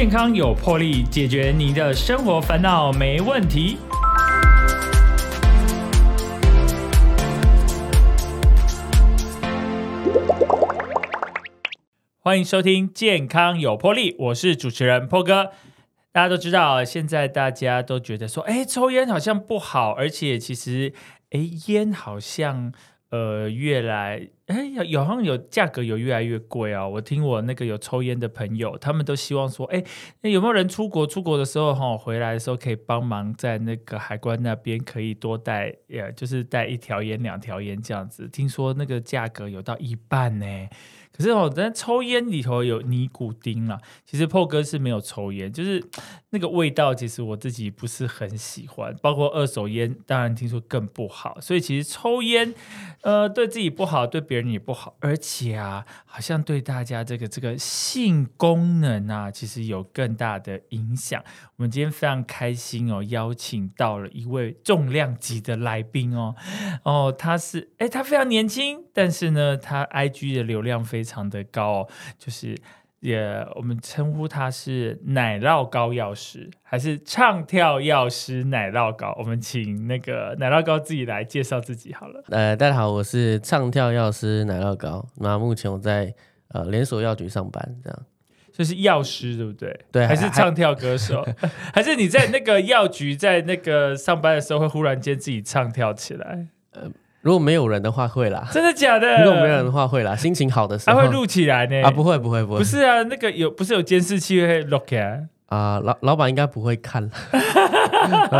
健康有魄力，解决您的生活烦恼没问题。欢迎收听健康有魄力，我是主持人破哥。大家都知道，现在大家都觉得说，抽烟好像不好，而且其实，烟好像越来好像有价格有越来越贵哦。我听我那个有抽烟的朋友，他们都希望说，有没有人出国？出国的时候回来的时候可以帮忙在那个海关那边可以多带，就是带一条烟、两条烟这样子。听说那个价格有到一半呢。可是但抽烟里头有尼古丁啦。其实破哥是没有抽烟，就是那个味道，其实我自己不是很喜欢。包括二手烟，当然听说更不好。所以其实抽烟，对自己不好，对别人也不好，而且好像对大家这个性功能其实有更大的影响。我们今天非常开心哦，邀请到了一位重量级的来宾哦，他非常年轻，但是呢，他 IG 的流量非常的高，就是我们称呼他是奶酪膏药师，还是唱跳药师奶酪膏？我们请那个奶酪膏自己来介绍自己好了。大家好，我是唱跳药师奶酪膏，那目前我在连锁药局上班，这样。就是药师对不对？对，还是唱跳歌手？还是你在那个药局在那个上班的时候，会忽然间自己唱跳起来？如果没有人的话会啦。真的假的？如果没有人的话会啦，心情好的时候。会录起来呢？不会。不是那个不是有监视器会录起来啊？老板应该不会看啦。可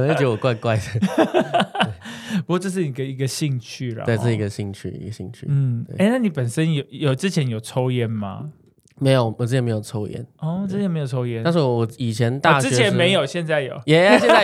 能觉得我怪怪的。不过这是一个兴趣啦。对，这是一个兴趣。嗯，那你本身有之前有抽烟吗？没有，我之前没有抽烟。之前没有抽烟。但是我以前大学之前没有，现在有。现在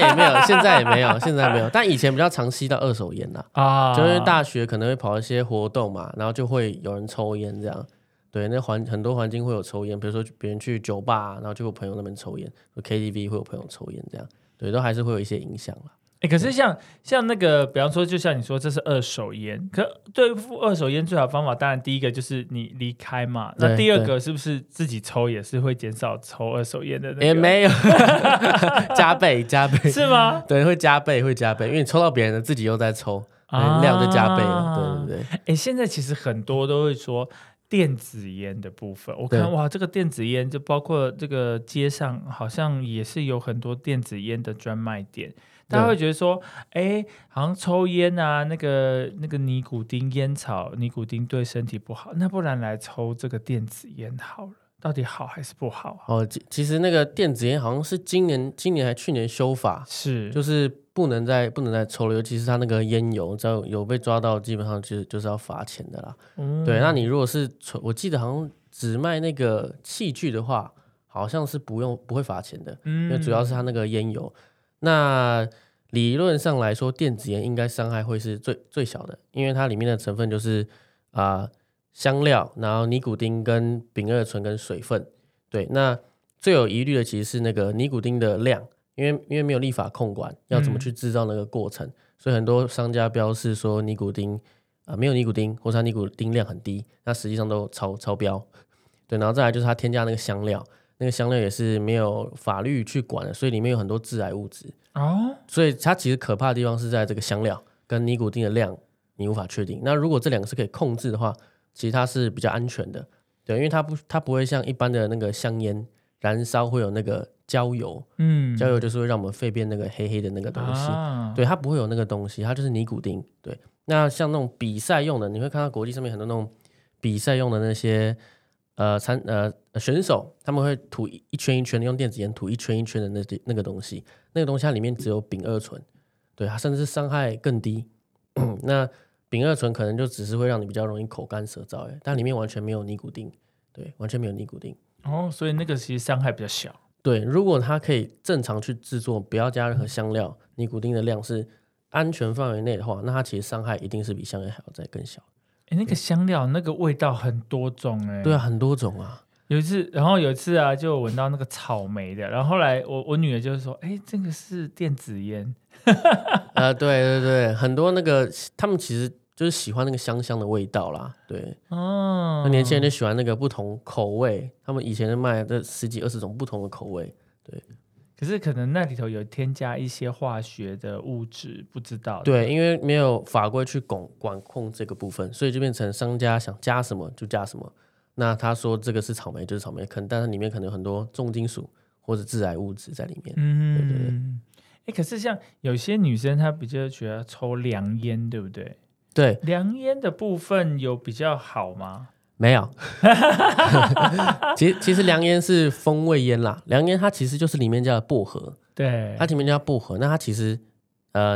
也没有。但以前比较常吸到二手烟啦。就是大学可能会跑一些活动嘛，然后就会有人抽烟这样。对，那很多环境会有抽烟，比如说别人去酒吧然后就有朋友那边抽烟， KTV 会有朋友抽烟这样。对，都还是会有一些影响啦。可是像那个，比方说，就像你说，这是二手烟。可对付二手烟最好的方法，当然第一个就是你离开嘛。那第二个是不是自己抽也是会减少抽二手烟的那个？也没有，加倍是吗？对，会加倍，因为你抽到别人的，自己又在抽，量就加倍了。对。现在其实很多都会说电子烟的部分，我看哇，这个电子烟就包括这个街上好像也是有很多电子烟的专卖店。大家会觉得说，好像抽烟那个尼古丁烟草，尼古丁对身体不好，那不然来抽这个电子烟好了。到底好还是不好其实那个电子烟好像是今年还去年修法，是就是不能再抽了，尤其是它那个烟油，只要有被抓到，基本上就是要罚钱的啦。对，那你如果是我记得好像只卖那个器具的话，好像是不会罚钱的，因为主要是它那个烟油。那理论上来说，电子烟应该伤害会是最小的，因为它里面的成分就是香料，然后尼古丁跟丙二醇跟水分。对，那最有疑虑的其实是那个尼古丁的量，因为没有立法控管，要怎么去制造那个过程，所以很多商家标示说尼古丁没有尼古丁，或是它尼古丁量很低，那实际上都超标。对，然后再来就是它添加那个香料。那个香料也是没有法律去管的，所以里面有很多致癌物质所以它其实可怕的地方是在这个香料跟尼古丁的量你无法确定。那如果这两个是可以控制的话，其实它是比较安全的。对，因为它不会像一般的那个香烟燃烧会有那个焦油，焦油就是会让我们肺变那个黑黑的那个东西对，它不会有那个东西，它就是尼古丁。对，那像那种比赛用的，你会看到国际上面很多那种比赛用的那些选手，他们会涂一圈一圈的，用电子烟涂一圈一圈的那个东西，它里面只有丙二醇，对，它甚至伤害更低。那丙二醇可能就只是会让你比较容易口干舌燥，但里面完全没有尼古丁，对，完全没有尼古丁。所以那个其实伤害比较小。对，如果它可以正常去制作，不要加任何香料，尼古丁的量是安全范围内的话，那它其实伤害一定是比香烟还要再更小。那个香料那个味道很多种对啊，很多种啊。有一次就闻到那个草莓的，然后后来我女儿就说这个是电子烟。对，很多那个他们其实就是喜欢那个香香的味道啦，对，哦，那年轻人就喜欢那个不同口味，他们以前卖的10几20种不同的口味，对。可是可能那里头有添加一些化学的物质，不知道。对，因为没有法规去管控这个部分，所以就变成商家想加什么就加什么。那他说这个是草莓就是草莓，可能但是里面可能有很多重金属或者致癌物质在里面。嗯，对对对。欸，可是像有些女生她比较觉得抽凉烟，对不对？对，凉烟的部分有比较好吗？没有其实凉烟是风味烟啦，凉烟它其实就是里面加了薄荷，对，它里面加薄荷，那它其实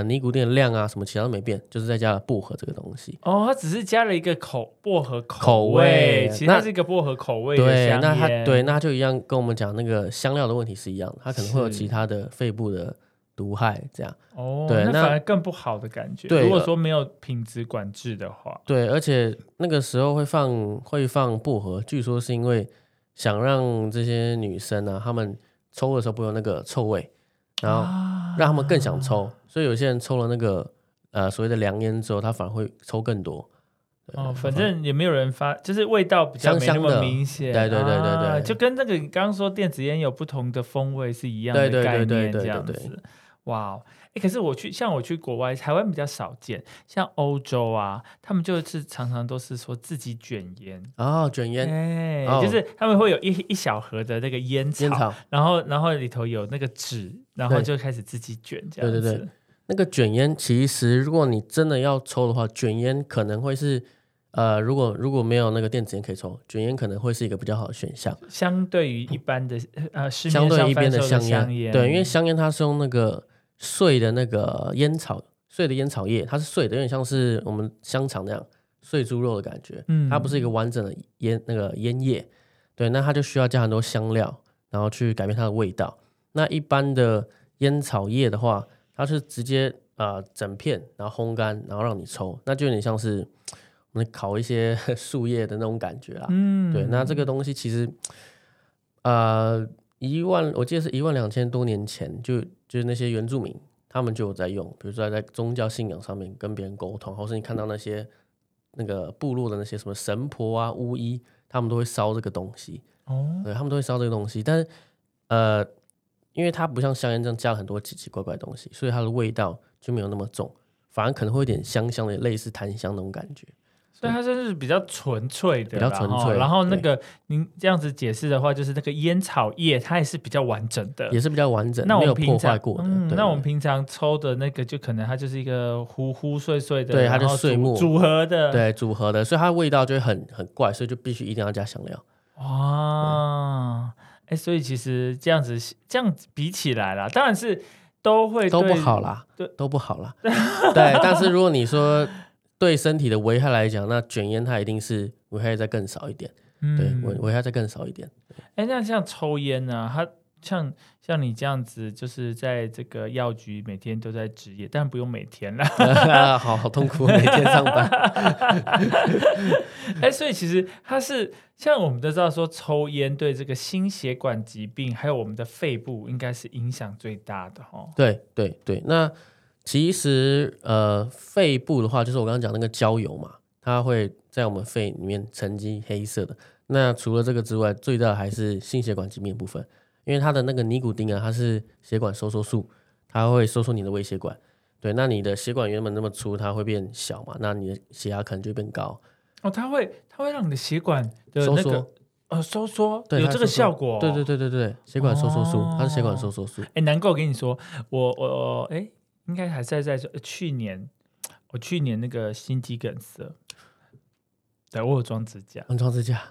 尼古丁的量啊什么其他都没变，就是再加了薄荷这个东西。哦，它只是加了一个薄荷口味，其实它是一个薄荷口味的香烟。那它就一样跟我们讲那个香料的问题是一样，它可能会有其他的肺部的毒害这样。哦，对，那反而更不好的感觉。对，如果说没有品质管制的话。对，而且那个时候会放薄荷，据说是因为想让这些女生啊，她们抽的时候不有那个臭味，然后让她们更想抽，所以有些人抽了那个所谓的凉烟之后，她反而会抽更多。哦，反正也没有人发，就是味道比较没那么明显。香香对对对对对，就跟那个刚刚说电子烟有不同的风味是一样的概念，这样子。对对对对对对对，哇，欸，可是我去国外，台湾比较少见，像欧洲啊，他们就是常常都是说自己卷烟。哦，卷烟，欸哦，就是他们会有一小盒的那个烟草然后里头有那个纸，然后就开始自己卷这样子。对对对，那个卷烟其实如果你真的要抽的话，卷烟可能会是如果没有那个电子烟可以抽，卷烟可能会是一个比较好的选项，相对于一般的市面上贩售的香烟。对，因为香烟它是用那个碎的那个烟草叶，它是碎的，有点像是我们香肠那样碎猪肉的感觉，它不是一个完整的那个烟叶。对，那它就需要加很多香料，然后去改变它的味道。那一般的烟草叶的话，它是直接整片，然后烘干，然后让你抽，那就有点像是我们烤一些树叶的那种感觉啦。对，那这个东西其实我记得是12000多年前就是那些原住民他们就有在用，比如说在宗教信仰上面跟别人沟通，或是你看到那些那个部落的那些什么神婆啊巫医，他们都会烧这个东西。哦，对，他们都会烧这个东西，但是因为它不像香烟这样加了很多奇奇怪怪的东西，所以它的味道就没有那么重，反而可能会有点香香的，类似檀香那种感觉。所以它就是比较纯粹的，比较纯粹。然后那个您这样子解释的话，就是那个烟草叶它也是比较完整的，也是比较完整，没有破坏过的。那我们平常抽的那个就可能它就是一个糊糊碎碎的，对，它就碎末组合的，对，组合的，所以它味道就会很怪，所以就必须一定要加香料。哇，欸，所以其实这样子比起来啦，当然是都不好啦，都不好啦。对，但是如果你说对身体的危害来讲，那卷烟它一定是危害再更少一点。对，危害再更少一点。那像抽烟啊，它像你这样子就是在这个药局每天都在执业，但不用每天啦好痛苦，每天上班所以其实它是像我们都知道说抽烟对这个心血管疾病还有我们的肺部应该是影响最大的。对对对，那其实肺部的话就是我刚刚讲那个焦油嘛，它会在我们肺里面沉积黑色的。那除了这个之外，最大的还是心血管疾病的部分，因为它的那个尼古丁啊，它是血管收缩素，它会收缩你的微血管。对，那你的血管原本那么粗，它会变小嘛，那你的血压可能就会变高。哦，它会让你的血管的那个收缩有这个效果。对对对对对，血管收缩素，它是血管收缩素。难怪我跟你说，我应该还是在说，去年那个心肌梗塞，对，我有装支架，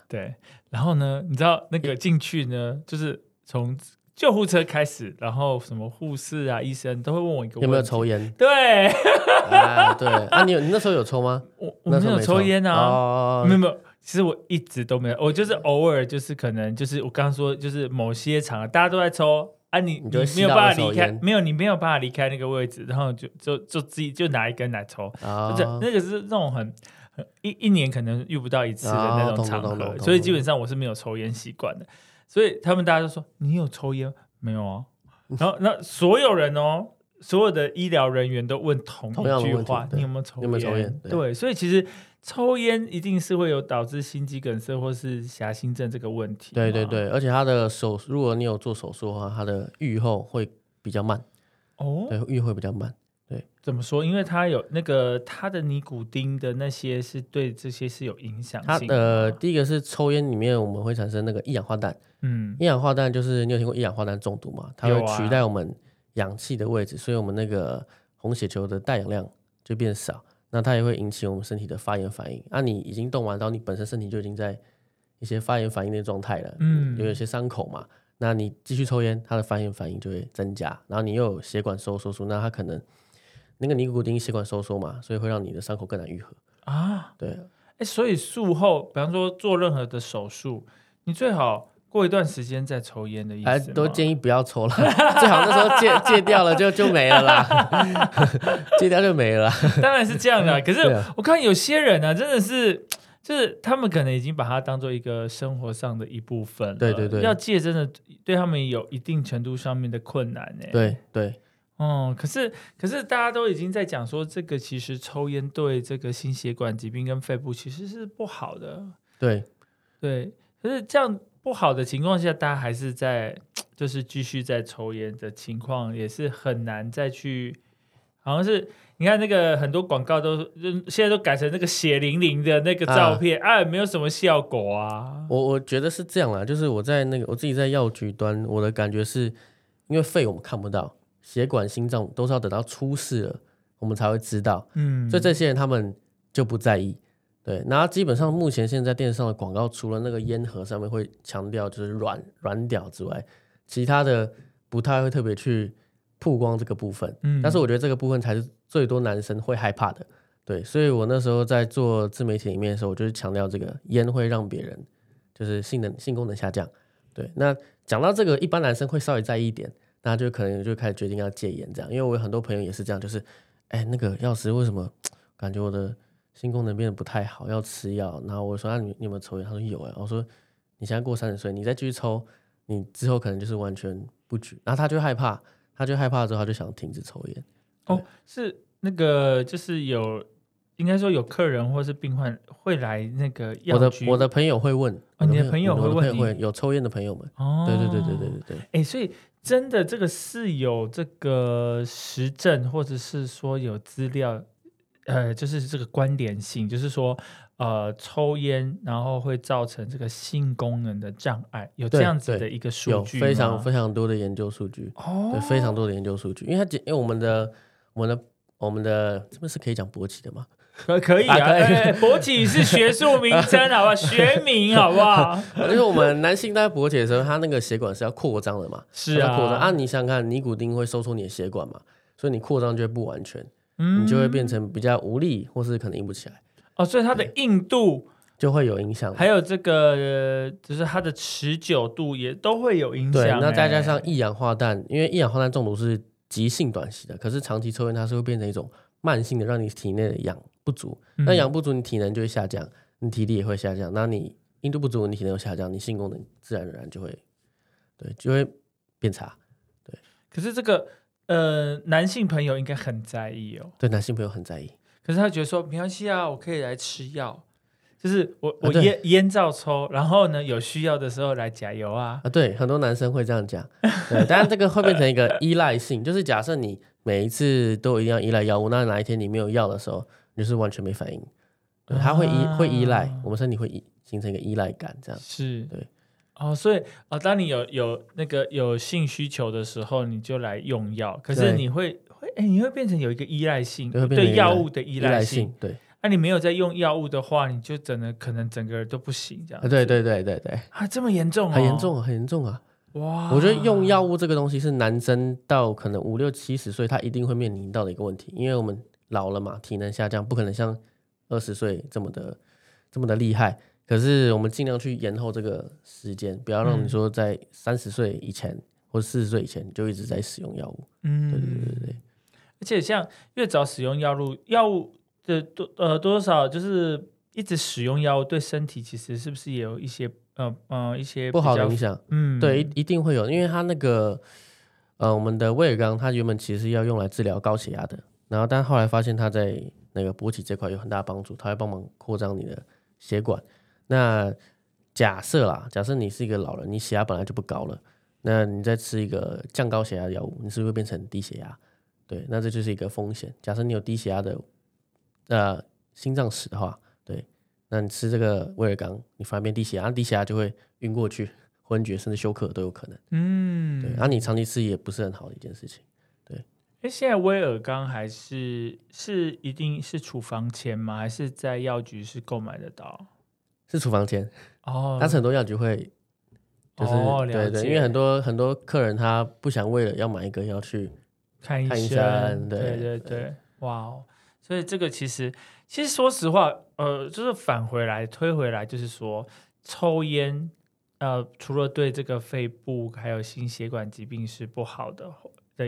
对，然后呢，你知道那个进去呢，就是从救护车开始，然后什么护士啊、医生都会问我一个问题，有没有抽烟？对，对啊，你那时候有抽吗？我没有抽烟啊，没有。其实我一直都没有，我就是偶尔就是可能就是我刚刚说就是某些场合大家都在抽。你没有办法离开，你没有办法离开那个位置，然后就自己就拿一根来抽，那个是那种很一年可能遇不到一次的那种场合，所以基本上我是没有抽烟习惯的，所以他们大家就说你有抽烟没有啊？然后那所有人所有的医疗人员都问同一句话，你有没有抽烟？对，所以其实抽烟一定是会有导致心肌梗塞或是狭心症这个问题。对对对，而且他的如果你有做手术的话，他的愈后会比较慢。哦，对，愈后会比较慢。对，怎么说？因为他有那个他的尼古丁的那些是对这些是有影响性的。第一个是抽烟里面我们会产生那个一氧化氮。嗯，一氧化氮就是你有听过一氧化氮中毒嘛？它会取代我们氧气的位置，所以我们那个红血球的带氧量就变少，那它也会引起我们身体的发炎反应。啊，你已经动完刀，你本身身体就已经在一些发炎反应的状态了。嗯，有一些伤口嘛，那你继续抽烟，它的发炎反应就会增加，然后你又有血管收缩，那它可能。那个尼古丁血管收缩嘛，所以会让你的伤口更难愈合啊。对，所以术后，比方说做任何的手术，你最好过一段时间再抽烟的意思吗？都建议不要抽了，最好那时候 戒掉了就没了啦，戒掉就没了啦。当然是这样的，可是我看有些人啊，真的是。就是他们可能已经把它当做一个生活上的一部分了。对对对，要戒真的对他们有一定程度上面的困难欸。对对。哦，可是大家都已经在讲说，这个其实抽烟对这个心血管疾病跟肺部其实是不好的。对对，可是这样不好的情况下，大家还是在就是继续在抽烟的情况，也是很难再去，好像是你看那个很多广告都现在都改成那个血淋淋的那个照片，没有什么效果啊。我觉得是这样啦，就是我在那个我自己在药局端，我的感觉是因为肺我们看不到。血管、心脏都是要等到出事了，我们才会知道。嗯，所以这些人他们就不在意。对，那基本上目前现在电视上的广告，除了那个烟盒上面会强调就是软屌之外，其他的不太会特别去曝光这个部分。嗯，但是我觉得这个部分才是最多男生会害怕的。对，所以我那时候在做自媒体里面的时候，我就是强调这个烟会让别人就是性功能下降。对，那讲到这个，一般男生会稍微在意一点。那就可能就开始决定要戒烟这样，因为我有很多朋友也是这样，就是，那个药师为什么感觉我的心功能变得不太好，要吃药。然后我说，你有没有抽烟？他说有。我说你现在过30岁，你再继续抽，你之后可能就是完全不举。然后他就害怕之后，他就想停止抽烟。哦，是那个就是有，应该说有客人或是病患会来那个药局，我的朋友会问，你的朋友会问你，有抽烟的朋友们。哦，对。所以。真的，这个是有这个实证，或者是说有资料，就是这个关联性，就是说，抽烟然后会造成这个性功能的障碍，有这样子的一个数据吗？有非常非常多的研究数据，哦，对，非常多的研究数据，因为我们的这边是可以讲勃起的吗？可以啊，勃起是学术名称，好不好？学名好不好？就是我们男性在勃起的时候，他那个血管是要扩张的嘛，是啊，扩张啊。你想想看，尼古丁会收缩你的血管嘛，所以你扩张就会不完全，你就会变成比较无力，或是可能硬不起来。哦，所以它的硬度就会有影响，还有这个就是它的持久度也都会有影响。对，那再加上一氧化氮，因为一氧化氮中毒是急性短期的，可是长期抽烟它是会变成一种慢性的，让你体内的氧不足，那氧不足，你体能就会下降，你体力也会下降。那你硬度不足，你体能又下降，你性功能自然而然就会，对，就会变差。对，可是这个男性朋友应该很在意哦。对，男性朋友很在意。可是他觉得说没关系啊，我可以来吃药，就是我烟照抽，然后呢有需要的时候来加油啊。啊，对，很多男生会这样讲。对，但是这个会变成一个依赖性，就是假设你每一次都一定要依赖药物，那哪一天你没有药的时候。就是完全没反应，对，它会依赖，我们身体会形成一个依赖感，这样是对。哦，所以当你有那个有性需求的时候，你就来用药，可是你会变成有一个依赖性，对药物的依赖性。对，那你没有在用药物的话，你就可能整个人都不行这样。对。啊，这么严重哦？很严重啊！哇，我觉得用药物这个东西是男生到可能50、60、70岁，他一定会面临到的一个问题，因为我们。老了嘛，体能下降，不可能像20岁这么的厉害。可是我们尽量去延后这个时间，不要让你说在30岁以前、或40岁以前就一直在使用药物。嗯，对。而且像越早使用药物的多少就是一直使用药物，对身体其实是不是也有一些一些不好的影响？嗯，对，一定会有，因为它那个。我们的威尔刚它原本其实要用来治疗高血压的，然后但后来发现它在那个勃起这块有很大帮助，它会帮忙扩张你的血管。那假设你是一个老人，你血压本来就不高了，那你再吃一个降高血压的药物，你是不是会变成低血压？对，那这就是一个风险。假设你有低血压的心脏史的话，对，那你吃这个威尔刚，你反而变低血压，低血压就会晕过去、昏厥，甚至休克都有可能。嗯，对，你长期吃也不是很好的一件事情。对，现在威尔刚还是一定是处方签吗？还是在药局是购买得到？是处方签哦，但是很多药局会，就是、哦、对对，因为很多客人他不想为了要买一个要去看医生，对，哇、wow ，所以这个其实说实话，就是推回来，就是说抽烟，除了对这个肺部还有心血管疾病是不好的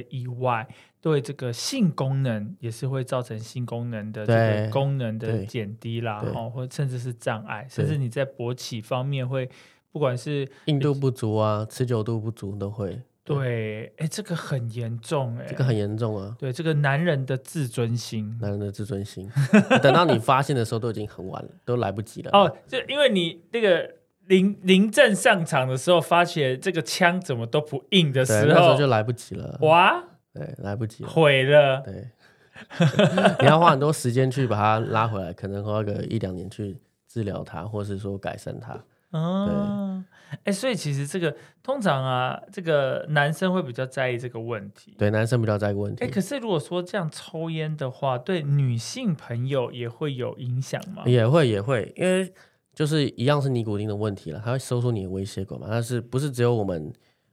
以外，对这个性功能也是会造成性功能的这个功能的减低啦，或甚至是障碍，甚至你在勃起方面会，不管是硬度不足啊，持久度不足都会。对，这个很严重，这个很严重啊。对，这个男人的自尊心等到你发现的时候都已经很晚了，都来不及了。哦，就因为你那个临阵上场的时候，发现这个枪怎么都不硬的时候，那时候就来不及了。哇，对，来不及了，毁了。对，你要花很多时间去把它拉回来，可能花个1-2年去治疗它，或是说改善它。哦，所以其实这个通常啊，这个男生会比较在意这个问题。对，男生比较在意问题。可是如果说这样抽烟的话，对女性朋友也会有影响吗？也会，因为就是一样是尼古丁的问题了，它会收缩你的微血管嘛。但是不是只有我们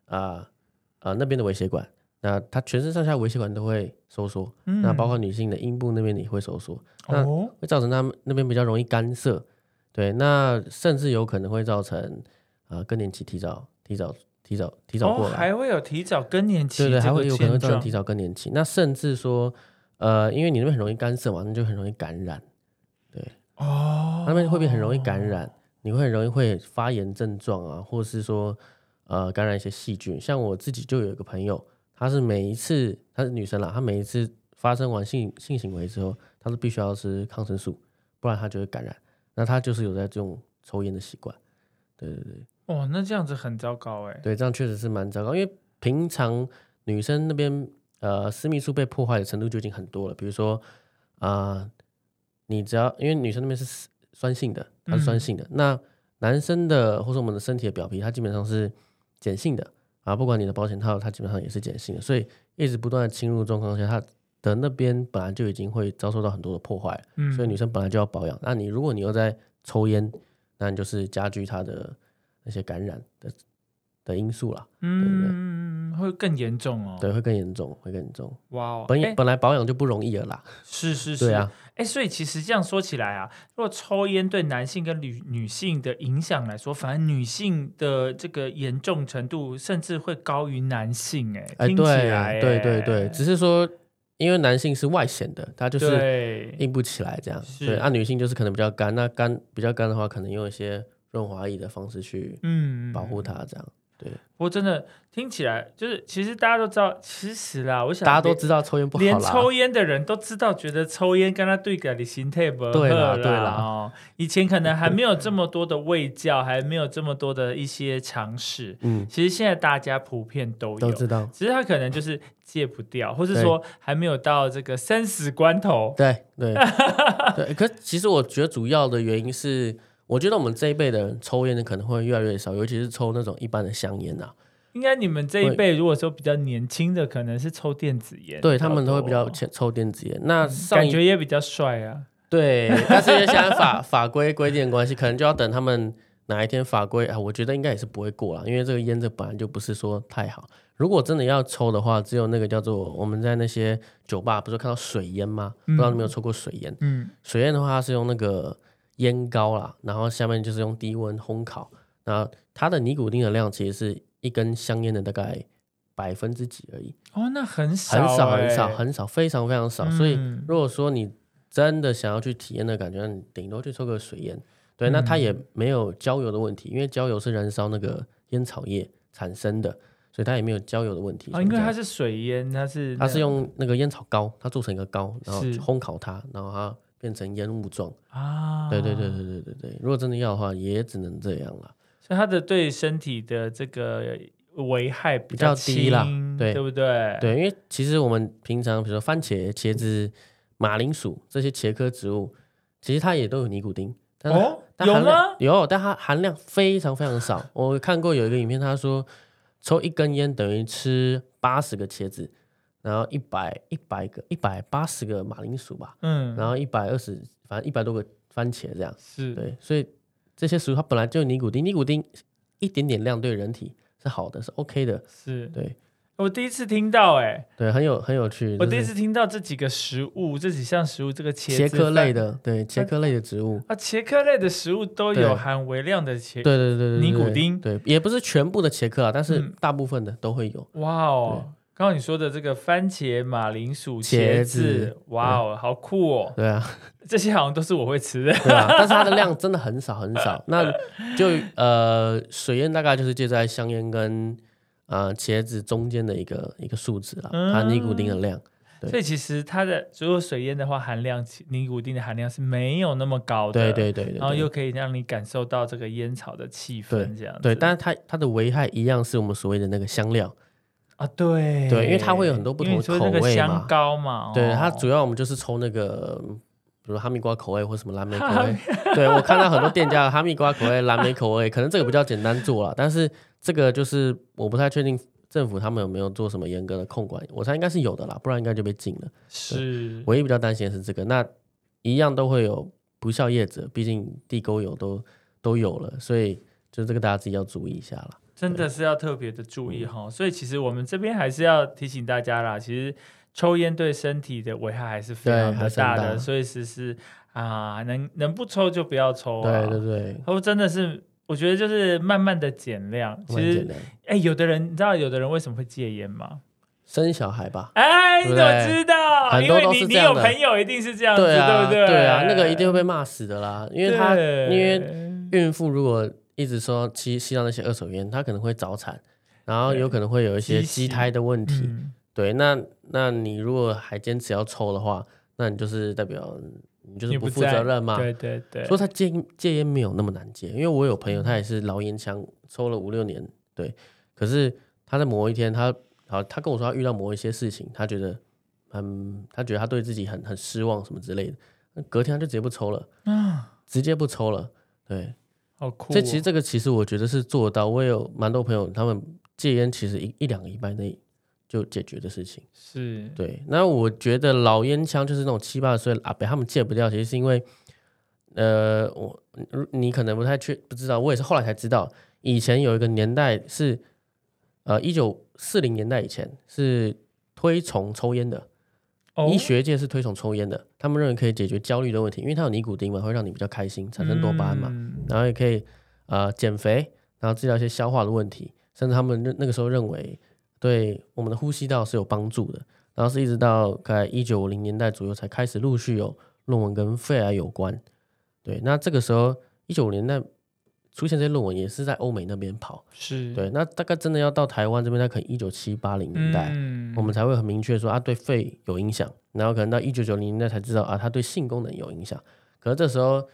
那边的微血管？那它全身上下微血管都会收缩，那包括女性的阴部那边也会收缩，那会造成他们那边比较容易干涩。对，那甚至有可能会造成更年期提早过来，还会有提早更年期。对对，还会有可能会造成提早更年期。那甚至说，因为你那边很容易干涉嘛，那就很容易感染。对，哦，那边会不会很容易感染？你会很容易会发炎症状啊，或是说感染一些细菌。像我自己就有一个朋友，她是女生啦，她每一次发生完性行为之后，她是必须要吃抗生素，不然她就会感染。那他就是有在这种抽烟的习惯。对，哦，那这样子很糟糕耶。对，这样确实是蛮糟糕，因为平常女生那边私密处被破坏的程度就已经很多了。比如说你只要因为女生那边是酸性的，它是酸性的，那男生的或是我们的身体的表皮它基本上是碱性的啊，不管你的保险套它基本上也是碱性的，所以一直不断的侵入状况下，它的那边本来就已经会遭受到很多的破坏，所以女生本来就要保养。那你如果你又在抽烟，那你就是加剧她的那些感染的因素啦。对，会更严重哦。对，会更严重。哇哦，本来保养就不容易了啦。是。对啊，所以其实这样说起来啊，如果抽烟对男性跟女性的影响来说，反而女性的这个严重程度甚至会高于男性。听起来对，只是说。因为男性是外显的，他就是硬不起来这样。对，女性就是可能比较干，那干比较干的话，可能用一些润滑液的方式去保护它这样。对，不过真的听起来就是，其实大家都知道，其实啦，我想大家都知道抽烟不好啦，连抽烟的人都知道，觉得抽烟跟他对感的心态不好啦。对啦、哦，以前可能还没有这么多的卫教，还没有这么多的一些常识。其实现在大家普遍都知道，只是他可能就是。戒不掉，或是说还没有到这个生死关头。对，可其实我觉得主要的原因是，我觉得我们这一辈的人抽烟的可能会越来越少，尤其是抽那种一般的香烟啊。应该你们这一辈如果说比较年轻的，可能是抽电子烟。对，他们都会比较抽电子烟，那感觉也比较帅啊。对，但是因为现在法规规定的关系，可能就要等他们哪一天法规我觉得应该也是不会过啦，因为这个烟这本来就不是说太好。如果真的要抽的话，只有那个叫做我们在那些酒吧不是看到水烟吗？不知道你有没有抽过水烟？水烟的话，它是用那个烟膏啦，然后下面就是用低温烘烤，那它的尼古丁的量其实是一根香烟的大概1%而已。哦，那很少，很少，非常非常少。所以如果说你真的想要去体验的感觉，你顶多去抽个水烟。对，那它也没有焦油的问题，因为焦油是燃烧那个烟草液产生的。所以它也没有焦油的问题。哦，因为它是水烟，它是用那个烟草膏，它做成一个膏，然后烘烤它，然后它变成烟雾状啊。对对对对对对对，如果真的要的话，也只能这样了。所以它的对身体的这个危害比较低啦，对，对不对？对，因为其实我们平常比如说番茄、茄子、马铃薯这些茄科植物，其实它也都有尼古丁。但它哦，它有吗？有，但它含量非常非常少。我看过有一个影片，他说。抽一根烟等于吃80个茄子，然后180个马铃薯吧，嗯，然后100多个番茄这样，是对，所以这些食物它本来就有尼古丁，尼古丁一点点量对人体是好的，是 OK 的，是对。我第一次听到对，很有趣。我第一次听到这几个食物，这几项食物，这个茄科类的，对，茄科类的植物啊，茄科类的食物都有含微量的茄，对，尼古丁，对，也不是全部的茄科啊，但是大部分的都会有。哇哦，刚刚你说的这个番茄、马铃薯、茄子，哇哦，好酷哦。对啊，这些好像都是我会吃的，对啊，但是它的量真的很少很少。那就水烟大概就是介在香烟跟。茄子中间的一个数值啦，它尼古丁的量，对，所以其实它的如果水烟的话，含量尼古丁的含量是没有那么高的，对，然后又可以让你感受到这个烟草的气氛这样子，对，但是它的危害一样是我们所谓的那个香料啊，对，因为它会有很多不同的口味嘛，因为你说那个香膏嘛，对，它主要我们就是抽那个。比如哈密瓜口味或什么蓝莓口味，对，我看到很多店家的哈密瓜口味、蓝莓口味，可能这个比较简单做啦，但是这个就是我不太确定政府他们有没有做什么严格的控管，我猜应该是有的啦，不然应该就被禁了。是，唯一比较担心的是这个，那一样都会有不肖业者，毕竟地沟油都有了，所以就这个大家自己要注意一下啦，真的是要特别的注意哈。所以其实我们这边还是要提醒大家啦，其实。抽烟对身体的危害还是非常的大的，所以是能不抽就不要抽啊。对，然后真的是我觉得就是慢慢的减量。其实有的人为什么会戒烟吗？生小孩吧。你怎么知道？很多都是这样的，因为你有朋友一定是这样子，对不对？对啊，那个一定会被骂死的啦，因为孕妇如果一直说吸到那些二手烟，她可能会早产，然后有可能会有一些畸胎的问题。对，那你如果还坚持要抽的话，那你就是代表你就是不负责任嘛。对，所以他戒烟没有那么难戒，因为我有朋友他也是老烟枪，抽了5-6年，对。可是他在某一天，他跟我说他遇到某一些事情，他觉得他对自己很失望什么之类的，那隔天他就直接不抽了，直接不抽了，对，好酷哦。所以其实这个其实我觉得是做到，我也有蛮多朋友他们戒烟其实1-2个礼拜内。就解决的事情是对，那我觉得老烟枪就是那种70-80岁阿伯他们戒不掉，其实是因为，你可能不知道，我也是后来才知道，以前有一个年代是，1940年代以前是推崇抽烟的，医学界是推崇抽烟的，他们认为可以解决焦虑的问题，因为它有尼古丁嘛，会让你比较开心，产生多巴胺嘛，然后也可以减肥，然后治疗一些消化的问题，甚至他们那个时候认为。对我们的呼吸道是有帮助的，然后是一直到大概1950年代左右才开始陆续有论文跟肺癌有关。对，那这个时候1950年代出现这些论文也是在欧美那边跑，是对。那大概真的要到台湾这边，那可能1970-80年代、我们才会很明确说对肺有影响，然后可能到1990年代才知道它对性功能有影响。可是这时候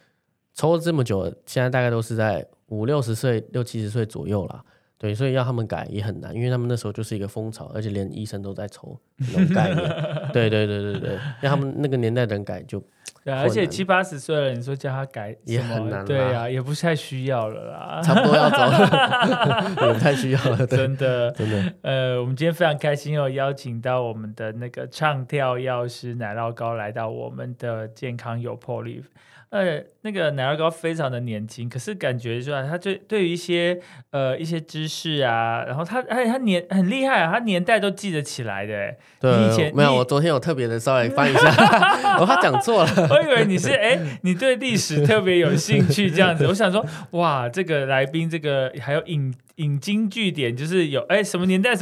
抽这么久，现在大概都是在50-60岁、60-70岁左右啦。对，所以要他们改也很难，因为他们那时候就是一个风潮，而且连医生都在抽那种概念。对，要他们那个年代的人改就对、啊，而且70-80岁了，你说叫他改也很难啦，对啊，也不太需要了啦，差不多要走了，也不太需要了，真的。我们今天非常开心邀请到我们的那个唱跳药师奶酪糕来到我们的健康有魄力。那个奶酪糕非常的年轻，可是感觉出来他对于一些知识啊，然后他很厉害啊，他年代都记得起来的耶。对，以前没有，我昨天有特别的稍微翻一下，我怕讲错了。我以为你是你对历史特别有兴趣这样子，我想说哇，这个来宾这个还有引经据典，就是有什么年代，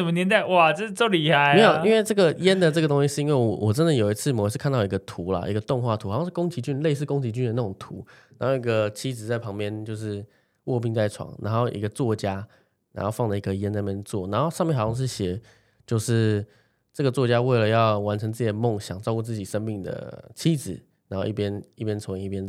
哇，这都厉害啊。没有，因为这个烟的这个东西，是因为我真的某一次看到一个图啦，一个动画图，好像是宫崎骏，类似宫崎骏的那种图，然后一个妻子在旁边就是卧病在床，然后一个作家然后放了一颗烟在那边做，然后上面好像是写就是这个作家为了要完成自己的梦想，照顾自己生病的妻子，然后一边抽烟一边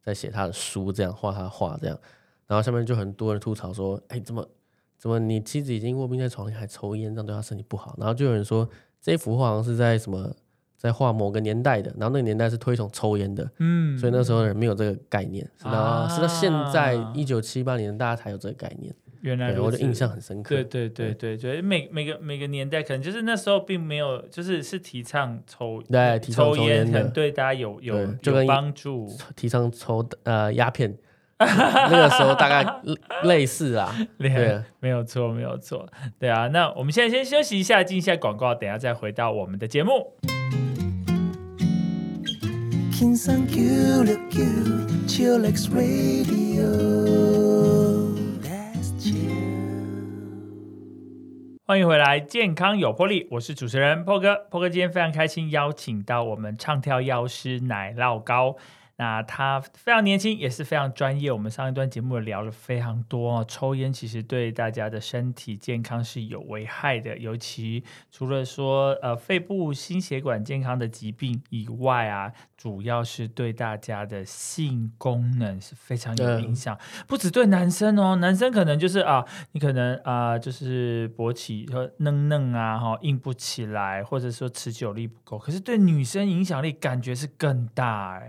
在写他的书，这样画他画这样。然后下面就很多人吐槽说，哎，怎么你妻子已经卧病在床里还抽烟，这样对他身体不好。然后就有人说这幅画好像是在什么在画某个年代的，然后那个年代是推崇抽烟的，嗯，所以那时候人没有这个概念，然后是到现在1978年大家才有这个概念。原来我的印象很深刻。对对对对对，每个年代可能就是那时候并没有，就是提倡抽烟可能对大家有帮助，提倡抽鸦片。那个时候大概类似啦，对，没有错，没有错，对啊。那我们现在先休息一下，进一下广告，等一下再回到我们的节目。欢迎回来，健康有魄力，我是主持人 Paul 哥。Paul 哥今天非常开心，邀请到我们唱跳药师奶酪糕。那他非常年轻，也是非常专业。我们上一段节目聊了非常多，抽烟其实对大家的身体健康是有危害的，尤其除了说肺部心血管健康的疾病以外啊，主要是对大家的性功能是非常有影响，不只对男生哦，男生可能就是你可能就是勃起嫩啊，硬不起来，或者说持久力不够，可是对女生影响力感觉是更大，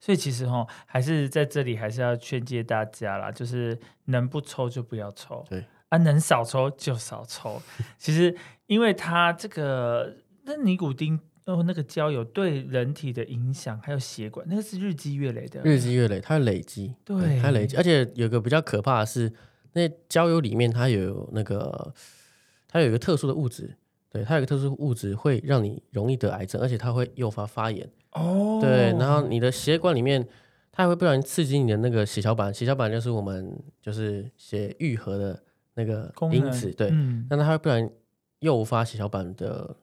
所以其实，还是在这里还是要劝诫大家啦，就是能不抽就不要抽，对，能少抽就少抽。其实因为它这个那尼古丁那个焦油对人体的影响，还有血管，那个是日积月累的，日积月累，它累积，对，它累积。而且有个比较可怕的是，那焦油里面它有一个特殊的物质，对，它有一个特殊物质会让你容易得癌症，而且它会诱发发炎。哦，对，然后你的血管里面，它会不小心刺激你的那个血小板，血小板就是我们就是血愈合的那个因子，对，但它会不小心诱发血小板的。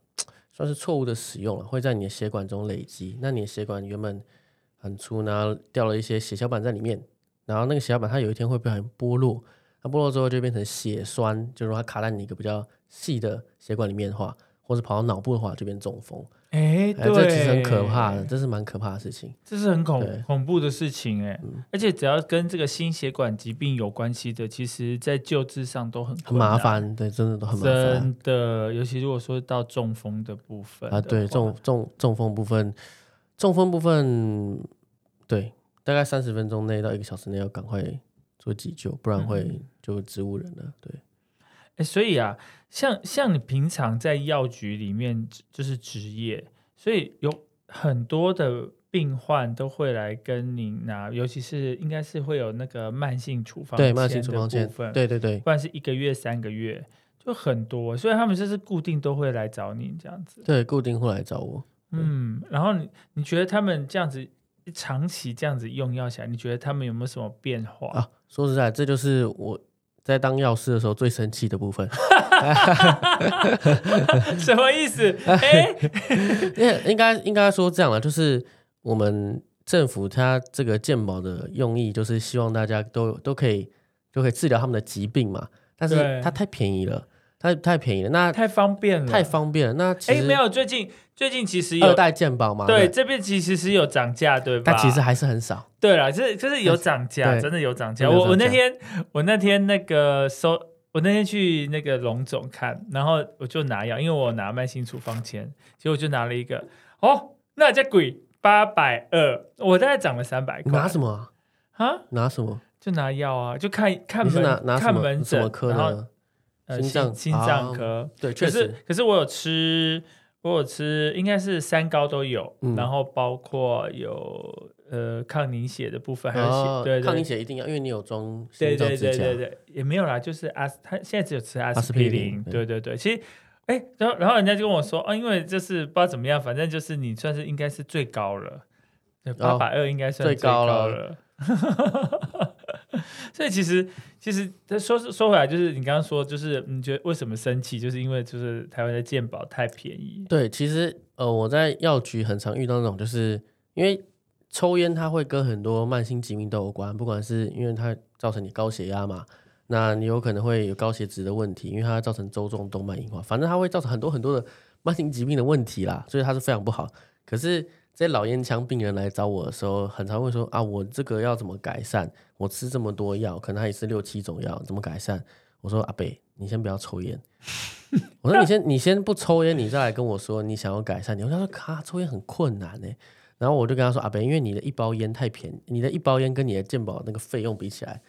算是错误的使用了，会在你的血管中累积。那你的血管原本很粗，然后掉了一些血小板在里面，然后那个血小板它有一天会不小心剥落，它剥落之后就变成血栓，就是它卡在你一个比较细的血管里面的话，或是跑到脑部的话，就变中风。对，这其实很可怕的，这是蛮可怕的事情，这是很恐怖的事情，而且只要跟这个心血管疾病有关系的，其实在救治上都很麻烦，对，真的都很麻烦，真的，尤其如果说到中风的部分的对，中风部分对，大概30分钟内到1个小时内要赶快做急救，不然会就植物人了，对。所以啊，像你平常在药局里面就是执业，所以有很多的病患都会来跟你拿，尤其是应该是会有那个慢性处方签的部分，对对对，不然是1个月、3个月，就很多，所以他们就是固定都会来找你这样子。对，固定会来找我。然后你觉得他们这样子长期这样子用药下来，你觉得他们有没有什么变化啊？说实在，这就是我在当药师的时候最生气的部分。什么意思？应该说这样啦，就是我们政府它这个健保的用意就是希望大家都可以治疗他们的疾病嘛，但是它太便宜了，太便宜了，那太方便了。那其实没有，最近其实有2代健保嘛，对，这边其实是有涨价，对吧？但其实还是很少。对啦，就是有涨价，真的有涨价。我那天去那个龙总看，然后我就拿药，因为我拿慢性处方签，结果就拿了一个那家鬼820，我大概涨了300块。拿什么啊？拿什么？就拿药啊，就看门看门诊，什么科的？心脏科，对，确实。可是我有吃，应该是3高都有，然后包括有抗凝血的部分，还有对，抗凝血一定要，因为你有装心脏支架。对，也没有啦，就是他现在只有吃阿司匹林，对对对。其实然后人家就跟我说，因为就是不知道怎么样，反正就是你算是应该是最高了，820应该算最高了。所以其实说回来，就是你刚刚说，就是你觉得为什么生气，就是因为就是台湾的健保太便宜。对，其实我在药局很常遇到那种，就是因为抽烟它会跟很多慢性疾病都有关，不管是因为它造成你高血压嘛，那你有可能会有高血脂的问题，因为它会造成周状动脉硬化，反正它会造成很多很多的慢性疾病的问题啦，所以它是非常不好。可是这些老烟枪病人来找我的时候，很常会说啊，我这个要怎么改善？我吃这么多药，可能它也是6-7种药，怎么改善？我说阿北，你先不要抽烟。我说你先不抽烟，你再来跟我说你想要改善。你他说啊，抽烟很困难欸。然后我就跟他说阿北，因为你的一包烟太便宜，你的一包烟跟你的健保那个费用比起来，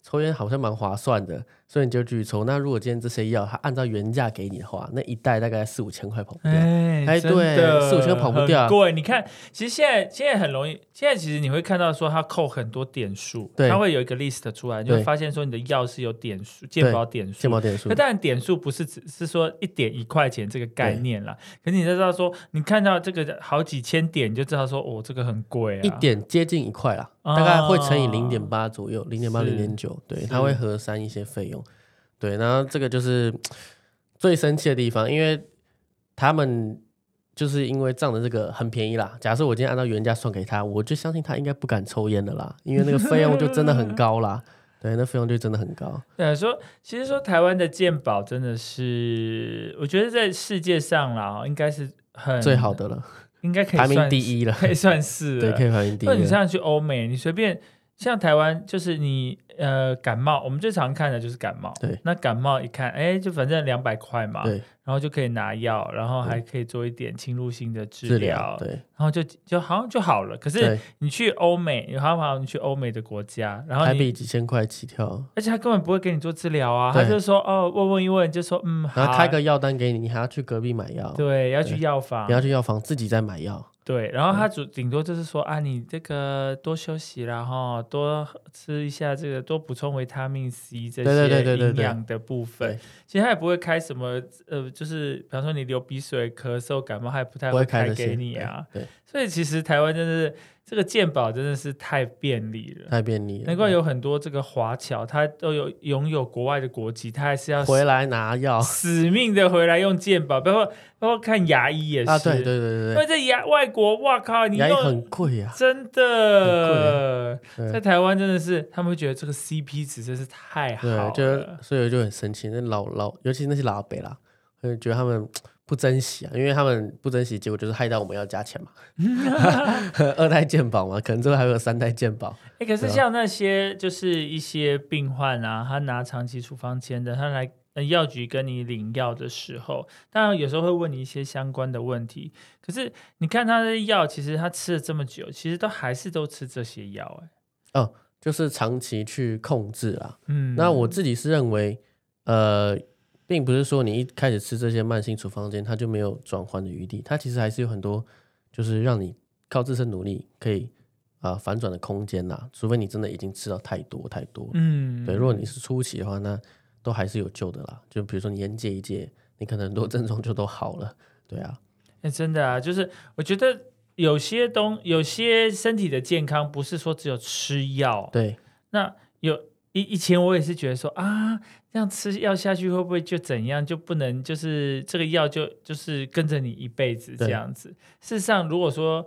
抽烟好像蛮划算的，所以你就继续抽。那如果今天这些药它按照原价给你的话，那一袋大概4-5千块跑不掉。对，4-5千跑不掉，很贵。你看，其实现在很容易，现在其实你会看到说它扣很多点数，它会有一个 list 出来，你会发现说你的药是有点数，健保点数。那当然点数不是只是说1点1块钱这个概念啦，可是你就知道说，你看到这个好几千点，你就知道说哦，这个很贵啊，1点接近1块啦，大概会乘以0.8左右，0.8、0.9，对，它会核删一些费用。对，然后这个就是最生气的地方，因为他们就是因为仗着这个很便宜啦。假设我今天按照原价算给他，我就相信他应该不敢抽烟的啦，因为那个费用就真的很高啦。对，那费用就真的很高。对，其实说台湾的健保真的是，我觉得在世界上啦，应该是很最好的了，应该可以算排名第1了，可以算是了，对，可以排名第1了。那你像去欧美，你随便。像台湾就是你感冒，我们最常看的就是感冒。对，那感冒一看，就反正200块嘛，对，然后就可以拿药，然后还可以做一点侵入性的治疗，对，然后就好像就好了。可是你去欧美，你去欧美的国家，然后台币几千块起跳，而且他根本不会给你做治疗啊，他就说哦，问一问，就说好，然后开个药单给你，你还要去隔壁买药，对，要去药房，你要去药房自己再买药。对，然后他顶多就是说啊，你这个多休息啦，多吃一下这个，多补充维他命 C 这些营养的部分。对，其实他也不会开什么就是比方说你流鼻水、咳嗽、感冒，他也不太会开给你啊。对，所以其实台湾真的是这个健保真的是太便利了，难怪有很多这个华侨，他都有拥有国外的国籍，他还是要回来拿药，死命的回来用健保，包括看牙医也是啊，对，因为在外国，哇靠，你用牙医很贵啊，真的，啊、在台湾真的是他们会觉得这个 CP 值真是太好了，对，所以我就很生气，那老尤其那些老北啦，我就觉得他们。不珍惜啊，因为他们不珍惜，结果就是害到我们要加钱嘛。2代健保嘛，可能之后还有3代健保。可是像那些就是一些病患啊，他拿长期处方签的，他来药局跟你领药的时候，当然有时候会问你一些相关的问题。可是你看他的药，其实他吃了这么久，其实都还是都吃这些药，就是长期去控制啦。那我自己是认为，并不是说你一开始吃这些慢性处方间它就没有转换的余地，它其实还是有很多就是让你靠自身努力可以反转的空间啦，除非你真的已经吃到太多。对，如果你是初期的话，那都还是有救的啦，就比如说你烟戒一戒，你可能很多症状就都好了。对啊，真的啊，就是我觉得有些身体的健康不是说只有吃药。对，那以前我也是觉得说啊，这样吃药下去会不会就怎样，就不能就是这个药就是跟着你一辈子这样子。事实上如果说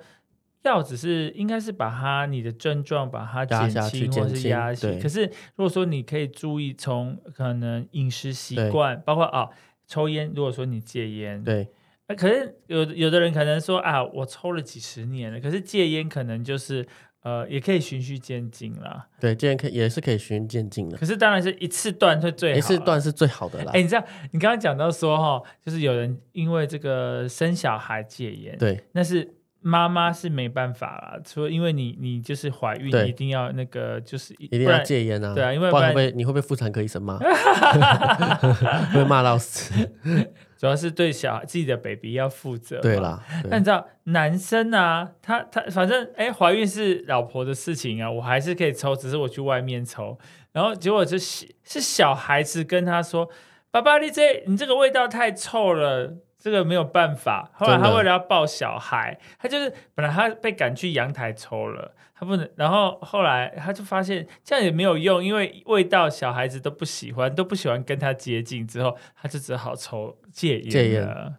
药只是应该是把它你的症状把它减轻或是压下去，可是如果说你可以注意从可能饮食习惯，包括抽烟，如果说你戒烟，对，可是有的人可能说啊，我抽了几10年了，可是戒烟可能就是也可以循序渐进啦。对，戒烟也是可以循序渐进的，可是当然是一次断是最好，一次断是最好的啦。你知道你刚刚讲到说就是有人因为这个生小孩戒烟，对，那是妈妈是没办法啦，除了因为你就是怀孕一定要那个就是一定要戒烟啊，对啊，因为不然你会被妇产科医生骂，会骂到死。主要是对自己的 baby 要负责，对啦。那你知道男生啊，他反正怀孕是老婆的事情啊，我还是可以抽，只是我去外面抽。然后结果是小孩子跟他说：“爸爸，你这个味道太臭了。”这个没有办法。后来他为了要抱小孩，他就是本来他被赶去阳台抽了，他不能，然后后来他就发现这样也没有用，因为味道小孩子都不喜欢跟他接近，之后他就只好抽戒烟了。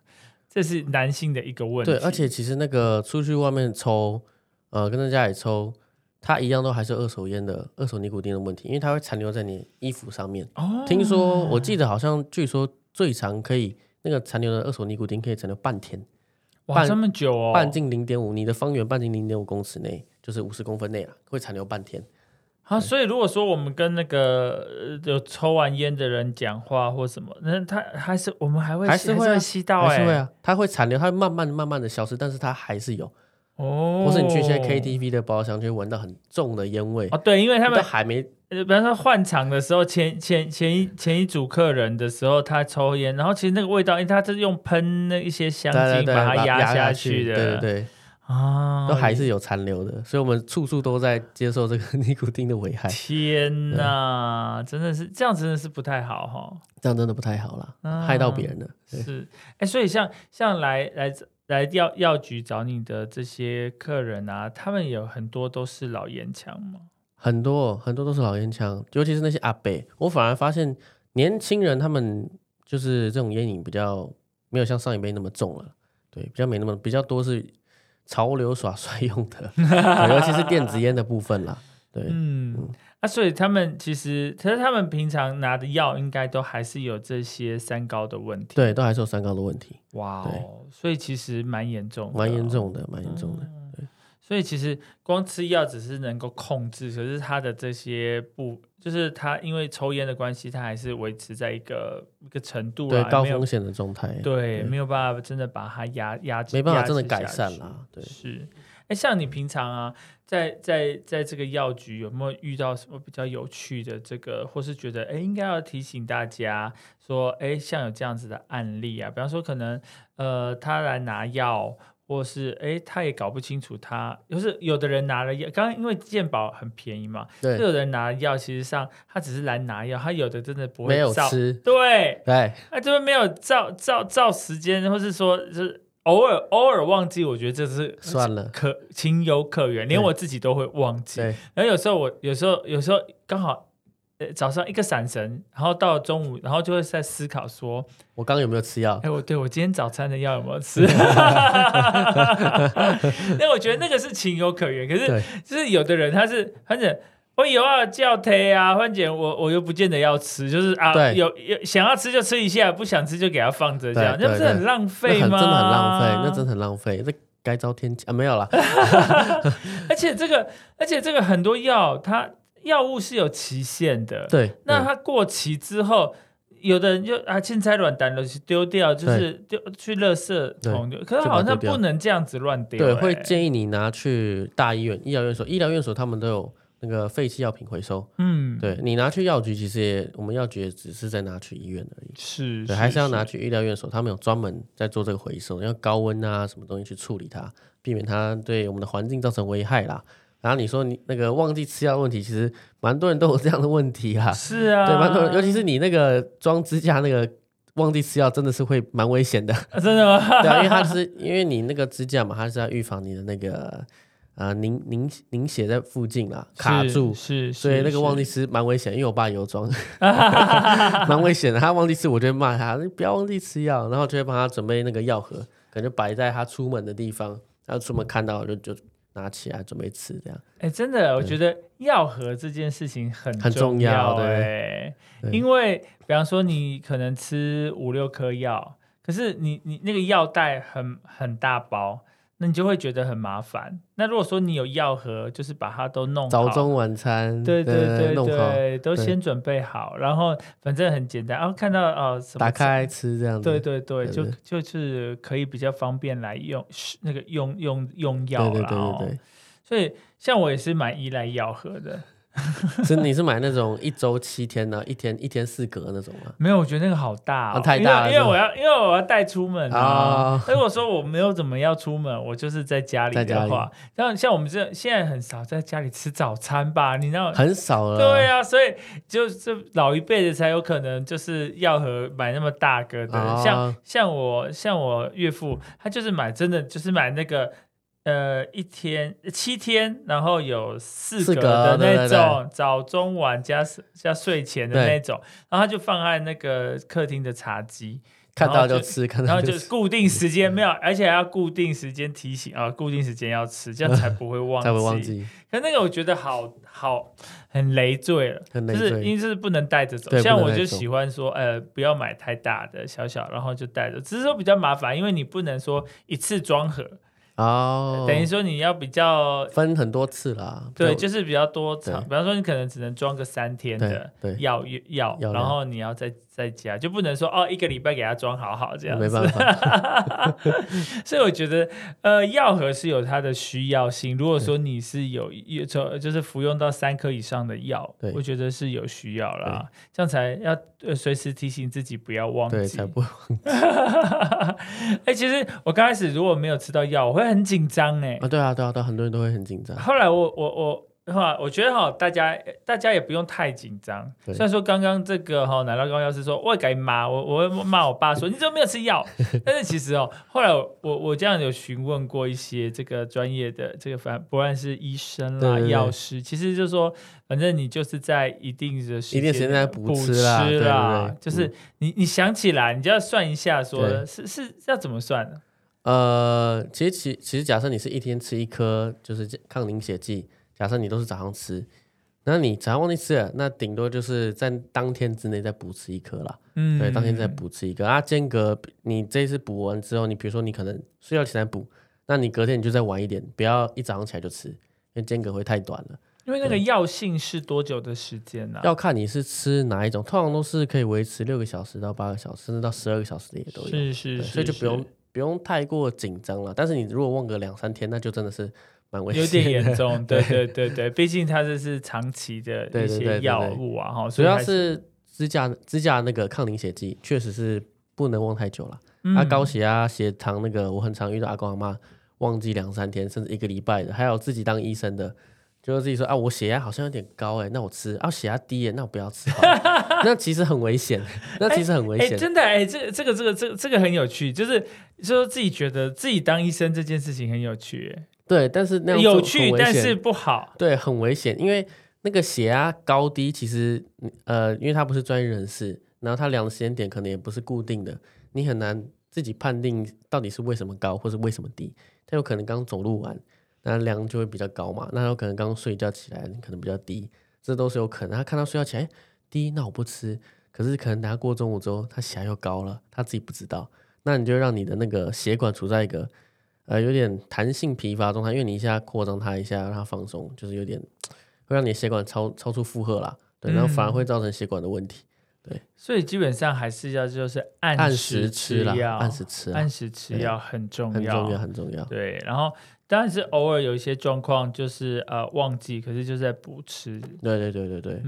这是男性的一个问题。对，而且其实那个出去外面抽跟在家里抽，它一样都还是二手烟的二手尼古丁的问题，因为它会残留在你衣服上面。哦，听说我记得好像据说最长可以那个残留的二手尼古丁可以残留半天。哇，这么久哦！半径 0.5， 你的方圆半径 0.5 公尺内，就是50公分内啊，会残留半天。啊，所以如果说我们跟那个有抽完烟的人讲话或什么，那他还是我们还是会吸到，还是会啊，他会残留，他会慢慢的消失，但是他还是有。哦，或是你去一些 KTV 的包厢，就会闻到很重的烟味。哦，对，因为他们还没，比方说换场的时候，前一组客人的时候，他抽烟，然后其实那个味道，因为他是用喷那一些香精把它压下去的，对。啊，都还是有残留的，所以我们处处都在接受这个尼古丁的危害。天哪，真的是这样，真的是不太好哈，这样真的不太好啦，害到别人了。是，哎，所以像来药局找你的这些客人啊，他们有很多都是老烟枪吗？很多很多都是老烟枪，尤其是那些阿伯，我反而发现年轻人他们就是这种烟瘾比较没有像上一辈那么重了，对，比较没那么比较多是。潮流耍帅用的尤其是电子烟的部分啦，对，所以他们平常拿的药应该都还是有这些三高的问题，对，都还是有三高的问题。哇，所以其实蛮严重的，蛮严重的、对，所以其实光吃药只是能够控制，可是他的这些就是他因为抽烟的关系，他还是维持在一个程度啦，对，高风险的状态，对，没有办法真的把它压制，没办法真的改善啦，对，是。哎，像你平常啊，在这个药局有没有遇到什么比较有趣的这个，或是觉得哎应该要提醒大家说，哎，像有这样子的案例啊，比方说可能他来拿药。或是他也搞不清楚他，就是有的人拿了药，刚刚因为健保很便宜嘛，对，有的人拿了药，其实上他只是来拿药，他有的真的不会照，没有吃，对，他就没有照时间，或是说就是偶尔忘记，我觉得这是算了，情有可原，连我自己都会忘记。然后有时候刚好。早上一个闪神，然后到了中午，然后就会在思考说，我刚刚有没有吃药？我今天早餐的药有没有吃？那我觉得那个是情有可原，可是就是有的人他是反正我有要叫推啊，反正我又不见得要吃，就是啊有想要吃就吃一下，不想吃就给他放着，这样那不是很浪费吗？那真的很浪费。该遭天谴啊！没有啦。而且这个很多药它。药物是有期限的，对，那它过期之后，有的人就青菜软蛋都丢掉，就是丢去垃圾桶，可是好像不能这样子乱丢，对，会建议你拿去大医院、医疗院所他们都有那个废弃药品回收，对，你拿去药局，其实我们药局也只是在拿去医院而已，是，还是要拿去医疗院所，他们有专门在做这个回收，要高温啊什么东西去处理它，避免它对我们的环境造成危害啦。然后你说你那个忘记吃药问题，其实蛮多人都有这样的问题啊。是啊，对，蛮多人，尤其是你那个装支架那个忘记吃药，真的是会蛮危险的。啊、真的吗？对啊，因为它是因为你那个支架嘛，它是要预防你的那个凝血在附近啦卡住，是，所以那个忘记吃蛮危险。因为我爸有装，蛮危险的。他忘记吃，我就会骂他，你不要忘记吃药，然后就会帮他准备那个药盒，可能就摆在他出门的地方，他出门看到就。拿起来准备吃，这样。哎，真的，我觉得药盒这件事情很重要，对。因为，比方说你可能吃5-6颗药，可是你那个药袋很大包，那你就会觉得很麻烦。那如果说你有药盒，就是把它都弄好，早中晚餐，对，弄好，都先准备好，然后反正很简单，然后看到什么打开吃这样子，对，就是可以比较方便来用那个用药啦，对。所以像我也是蛮依赖药盒的。是你是买那种1周7天呢、啊，一天4格那种吗？没有，我觉得那个好大、太大了，因为我要带出门啊。如果说我没有怎么要出门，我就是在家里的话，像我们这现在很少在家里吃早餐吧？你知道很少了，对啊，所以就老一辈的才有可能就是药盒买那么大个的，像我岳父，他就是买真的就是买那个。7天，然后有4格的那种早中晚加睡前的那种，然后他就放在那个客厅的茶几，看到就吃，然后就固定时间没有，而且还要固定时间提醒啊，固定时间要吃，这样才不会忘记。才不会忘记。可是那个我觉得好很累赘了，就是因为是不能带着走。像我就喜欢说，不要买太大的，小小，然后就带着。只是说比较麻烦，因为你不能说一次装盒。哦，等于说你要比较分很多次啦，对，就是比较多场，比方说你可能只能装个3天的药，然后你要再加，就不能说哦1个礼拜给它装好好这样子，没办法。所以我觉得药盒是有它的需要性，如果说你是就是服用到3颗以上的药，我觉得是有需要啦，这样才要随时提醒自己不要忘记，对，才不忘记。其实我刚开始如果没有吃到药，我会很紧张哎。啊，对啊，对啊，对，很多人都会很紧张。后来我觉得大家也不用太紧张。虽然说刚刚这个奶酪糕药师说我会骂我会骂我爸说你怎么没有吃药？但是其实后来我这样有询问过一些这个专业的这个不论是医生啦药师，其实就是说反正你就是在一定的时间来补吃啦，对对，就是你想起来，你就要算一下说是要怎么算呢？其实假设你是一天吃1颗就是抗凝血剂，假设你都是早上吃，那你早上忘记吃了，那顶多就是在当天之内再补吃1颗啦。嗯，对，当天再补吃1颗啊，间隔你这一次补完之后，你比如说你可能睡觉起来补，那你隔天你就再晚一点，不要一早上起来就吃，因为间隔会太短了。因为那个药性是多久的时间呢？要看你是吃哪一种，通常都是可以维持6个小时到8个小时，甚至到12个小时的也都有。是是是，所以就不用太过紧张了。但是你如果忘个2-3天，那就真的是。有点严重，对对对对，毕竟它这是长期的一些药物啊，对对对对对，主要是支架那个抗凝血剂确实是不能忘太久了。啊，高血压、血糖那个，我很常遇到阿公阿妈忘记2-3天，甚至1个礼拜的，还有自己当医生的，就是自己说啊，我血压好像有点高哎，那我吃啊，血压低哎，那我不要吃好了，那其实很危险，那其实很危险，真的哎，这个很有趣，就是自己觉得自己当医生这件事情很有趣哎。对，但是那样有趣，但是不好。对，很危险，因为那个血压高低，其实因为他不是专业人士，然后他量的时间点可能也不是固定的，你很难自己判定到底是为什么高或是为什么低。他有可能刚走路完，那量就会比较高嘛，那有可能刚睡觉起来，可能比较低，这都是有可能。他看到睡觉起来低，那我不吃，可是可能等他过中午之后，他血压又高了，他自己不知道，那你就让你的那个血管处在一个。有点弹性疲乏状态，因为你一下扩张它，一下让它放松，就是有点会让你血管超出负荷啦，对，然后反而会造成血管的问题，对，所以基本上还是要就是按时吃药，按时吃药很重要，很重要，对，然后当然是偶尔有一些状况就是忘记，可是就是在补吃，对对对对对，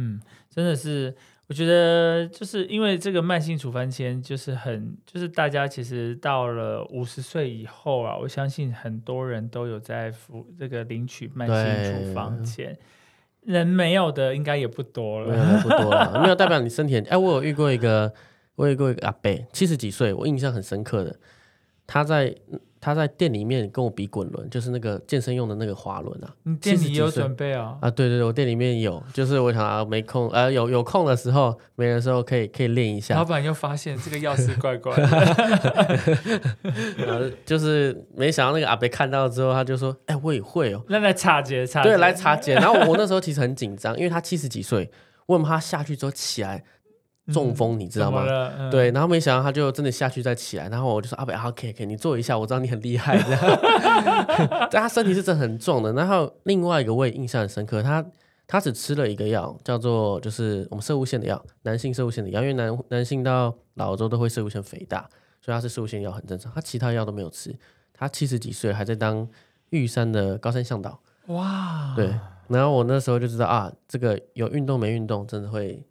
真的是。我觉得就是因为这个慢性处方签就是大家其实到了50岁以后啊，我相信很多人都有在这个领取慢性处方签，人没有的应该也不多了，没有没有代表你身体很我有遇过一个阿伯70几岁，我印象很深刻的，他在店里面跟我比滚轮，就是那个健身用的那个滑轮啊。你店里有准备哦？啊，对对对，我店里面有，就是我想没空，有空的时候，没人的时候可以练一下。老板又发现这个钥匙怪怪的、就是没想到那个阿伯看到之后，他就说：“哎，我也会哦。”那来察觉，对，来察觉。然后我那时候其实很紧张，因为他70几岁，问他下去之后起来。中风你知道吗？对，然后没想到他就真的下去再起来，然后我就说阿北，可以你做一下，我知道你很厉害。但他身体是真的很重的。然后另外一个我也印象很深刻，他只吃了一个药，叫做就是我们射物线的药，男性射物线的药，因为男性到老之后都会射物线肥大，所以他是射物线药很正常。他其他药都没有吃，他70几岁还在当玉山的高山向导。哇，对，然后我那时候就知道啊，这个有运动没运动真的会。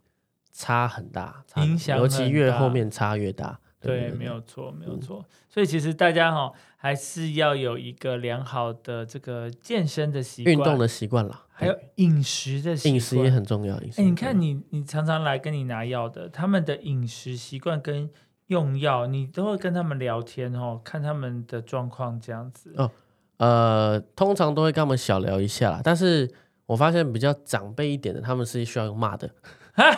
差很大，影响很大，尤其越后面差越大。对，没有错，没有错。所以其实大家还是要有一个良好的这个健身的习惯、运动的习惯啦，还有饮食的习惯，饮食也很重要。你看你常常来跟你拿药的，他们的饮食习惯跟用药，你都会跟他们聊天看他们的状况这样子。通常都会跟他们小聊一下啦，但是我发现比较长辈一点的，他们是需要用骂的。啊，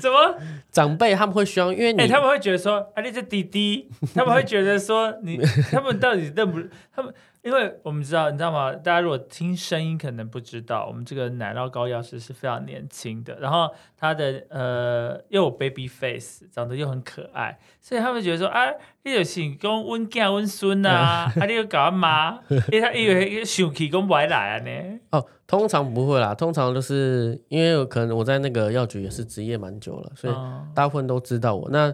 什么长辈他们会需要，因为你、欸、他们会觉得说啊，你这弟弟，他们会觉得说你，他们到底认不他们？因为我们知道，你知道吗？大家如果听声音可能不知道，我们这个奶酪膏药师是非常年轻的，然后他的又有 baby face， 长得又很可爱，所以他们觉得说啊，你就是讲温家温孙啊，啊你又搞妈，因为他以为生气讲不来啊呢。哦，通常不会啦，通常就是因为可能我在那个药局也是职业蛮久了，所以大部分都知道我。那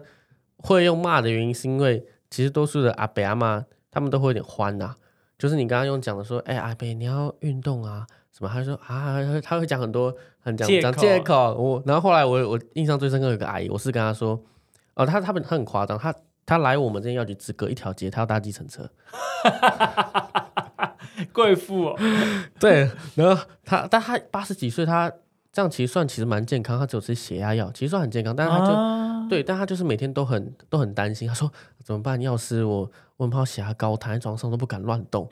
会用骂的原因是因为其实多数的阿伯阿嬷他们都会有点欢啊。就是你刚刚用讲的说，哎、欸，阿伯你要运动啊什么？他说啊，他会讲很多很讲借口。然后后来我印象最深刻有个阿姨，我是跟她说，哦，他们很夸张，他来我们这边药局只隔一条街，他要搭计程车，贵妇、哦。对，然后但他80几岁，他这样其实蛮健康，他只有吃血压药，其实算很健康，但是他就、对，但他就是每天都很担心，他说怎么办？药师我很怕血压高，躺在床上都不敢乱动。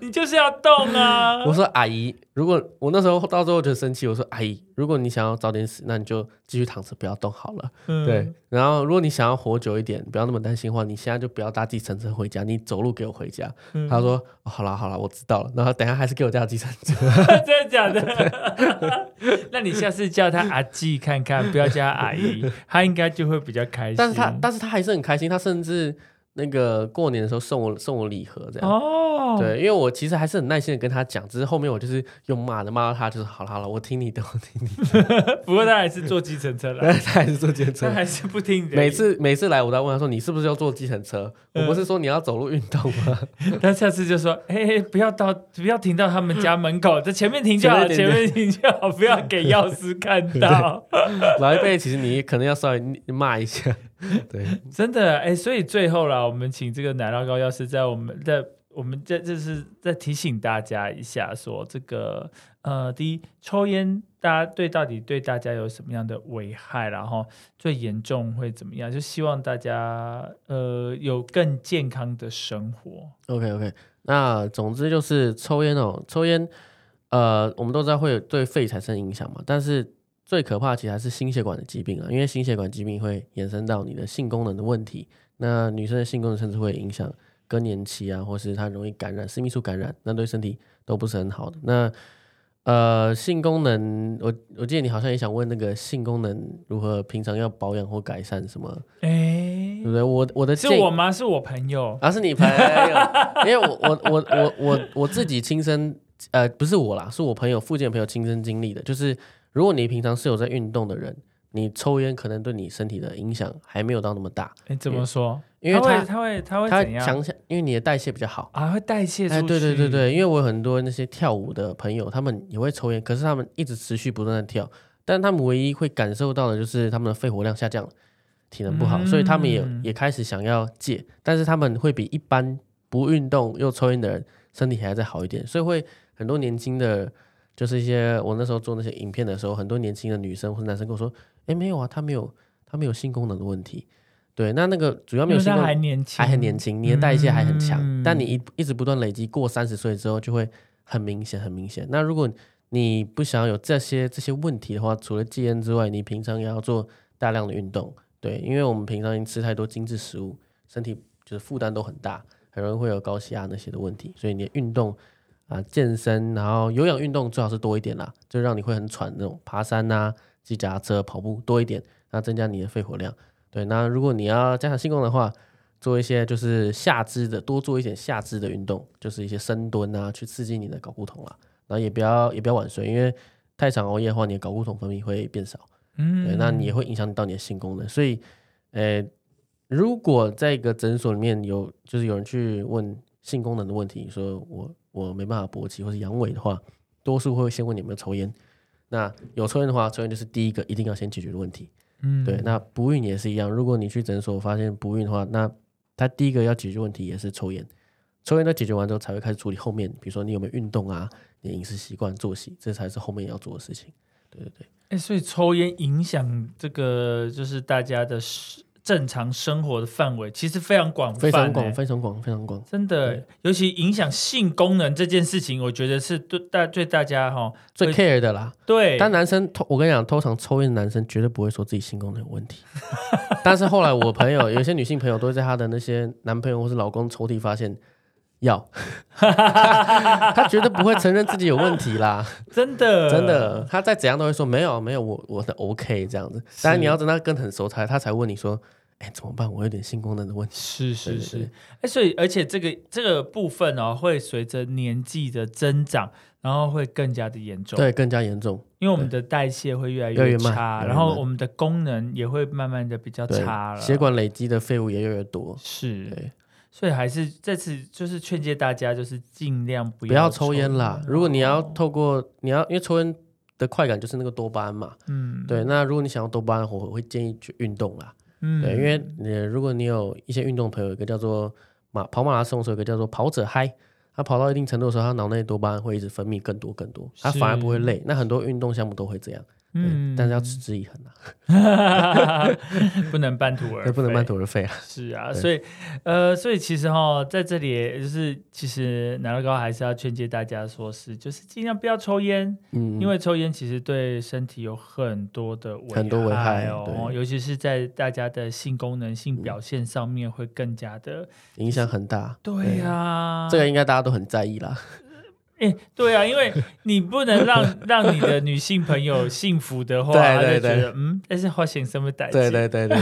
你就是要动啊！我说阿姨，如果我那时候到最后就生气，我说阿姨，如果你想要早点死，那你就继续躺着不要动好了。嗯、对，然后如果你想要活久一点，不要那么担心的话，你现在就不要搭计程车回家，你走路给我回家。嗯、他说、哦、好啦，我知道了。然后等一下还是给我叫计程车。真的假的？那你下次叫他阿纪看看，不要叫他阿姨，他应该就会比较开心。但是他还是很开心，他甚至。那个过年的时候送我礼盒这样、哦、对，因为我其实还是很耐心的跟他讲，只是后面我就是用骂到他就是好了，我听你的不过他还是坐计程车来，他还是坐计程车，他还是不听的。每次来我都问他说你是不是要坐计程车、我不是说你要走路运动吗？他下次就说嘿，不要停到他们家门口，在前面停就好，前面停就好，不要给药师看到。老一辈其实你可能要稍微骂一下。对，真的哎，所以最后啦，我们请这个奶酪膏药师在我们这就是在提醒大家一下，说这个第一，抽烟大家到底对大家有什么样的危害，然后最严重会怎么样？就希望大家有更健康的生活。OK， 那总之就是抽烟，我们都知道会有对肺产生影响嘛，但是。最可怕其实还是心血管的疾病啊，因为心血管疾病会延伸到你的性功能的问题。那女生的性功能甚至会影响更年期啊，或是她容易感染私密处感染，那对身体都不是很好的。那性功能，我记得你好像也想问那个性功能如何平常要保养或改善什么？对不对？我的建议是我吗？是我朋友啊，是你朋友？因为我自己亲身不是我啦，是我朋友附近的朋友亲身经历的，就是。如果你平常是有在运动的人，你抽烟可能对你身体的影响还没有到那么大。哎，怎么说？因为它会怎样？因为你的代谢比较好啊，会代谢出去。对，因为我有很多那些跳舞的朋友，他们也会抽烟，可是他们一直持续不断的跳，但他们唯一会感受到的就是他们的肺活量下降，体能不好，所以他们也开始想要戒，但是他们会比一般不运动又抽烟的人身体还要再好一点，所以会很多年轻的。就是一些我那时候做那些影片的时候，很多年轻的女生或者男生跟我说：“哎，没有啊，他没有性功能的问题。”对，那个主要没有性功能，还很年轻，你的代谢还很强，但你一直不断累积，过30岁之后就会很明显。那如果你不想要有这些问题的话，除了戒烟之外，你平常也要做大量的运动。对，因为我们平常吃太多精致食物，身体就是负担都很大，很容易会有高血压那些的问题，所以你的运动。健身，然后有氧运动最好是多一点啦，就让你会很喘那种，爬山啊、骑脚踏车、跑步多一点，那增加你的肺活量。对，那如果你要加强性功能的话，做一些就是下肢的，多做一点下肢的运动，就是一些深蹲啊，去刺激你的睾固酮啦。然后也不要晚睡，因为太常熬夜的话，你的睾固酮分泌会变少，对，那你也会影响到你的性功能。所以，如果在一个诊所里面有人去问性功能的问题，说我没办法勃起或是阳痿的话，多数会先问你有没有抽烟。那有抽烟的话，抽烟就是第一个一定要先解决的问题。对。那不孕也是一样，如果你去诊所发现不孕的话，那他第一个要解决问题也是抽烟。抽烟都解决完之后，才会开始处理后面，比如说你有没有运动啊，你的饮食习惯、作息，这才是后面要做的事情。对。所以抽烟影响这个就是大家的正常生活的范围其实非常广泛、非常广、非常广、非常广，真的。尤其影响性功能这件事情，我觉得是对大家最 care 的啦。对，但男生，我跟你讲，通常抽烟的男生绝对不会说自己性功能有问题。但是后来我朋友，有些女性朋友都会在她的那些男朋友或是老公抽屉发现药，她绝对不会承认自己有问题啦。真的，真的，她再怎样都会说没有没有，我的 OK 这样子。当然你要真的跟很熟才，她才问你说。哎，怎么办？我有点性功能的问题。是是是，对对对，所以而且这个部分哦，会随着年纪的增长，然后会更加的严重。对，更加严重，因为我们的代谢会越来越差，然后我们的功能也会慢慢的比较差了，血管累积的废物也越来越多。是，对，所以还是这次就是劝诫大家，就是尽量不要抽烟啦。如果你要透过因为抽烟的快感就是那个多巴胺嘛，嗯，对。那如果你想要多巴胺，我会建议去运动啦。嗯，对，因为如果你有一些运动朋友，有一个叫做跑马拉松的时候，有一个叫做跑者嗨，他跑到一定程度的时候，他脑内多巴胺会一直分泌更多更多，他反而不会累。那很多运动项目都会这样，嗯，但是要持之以恒啊，不能半途而废，不能半途而废啊。是啊，所以其实在这里就是其实奶酪糕还是要劝诫大家说就是尽量不要抽烟，嗯，因为抽烟其实对身体有很多的危害哦，尤其是在大家的性功能性表现上面会更加的影响很大。对啊，这个应该大家都很在意啦。对啊，因为你不能让你的女性朋友幸福的话，对对对，就觉得但是发生什么代志？对对对对，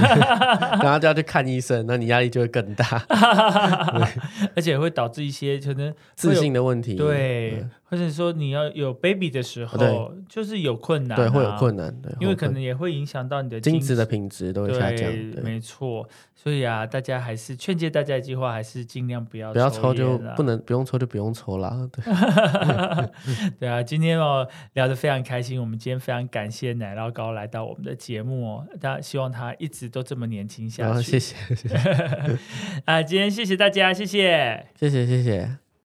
然后就要去看医生，那你压力就会更大，而且会导致一些可能自信的问题，对，或者说你要有 baby 的时候，就是有困难，对，会有困难，因为可能也会影响到你的精子的品质都会下降，没错。所以啊，大家还是劝诫大家一句话，还是尽量不要抽，就不用抽就不用抽啦，对。对啊，今天聊得非常开心，我们今天非常感谢奶酪糕来到我们的节目希望他一直都这么年轻下去，谢谢。啊，今天谢谢大家，谢谢谢谢谢谢。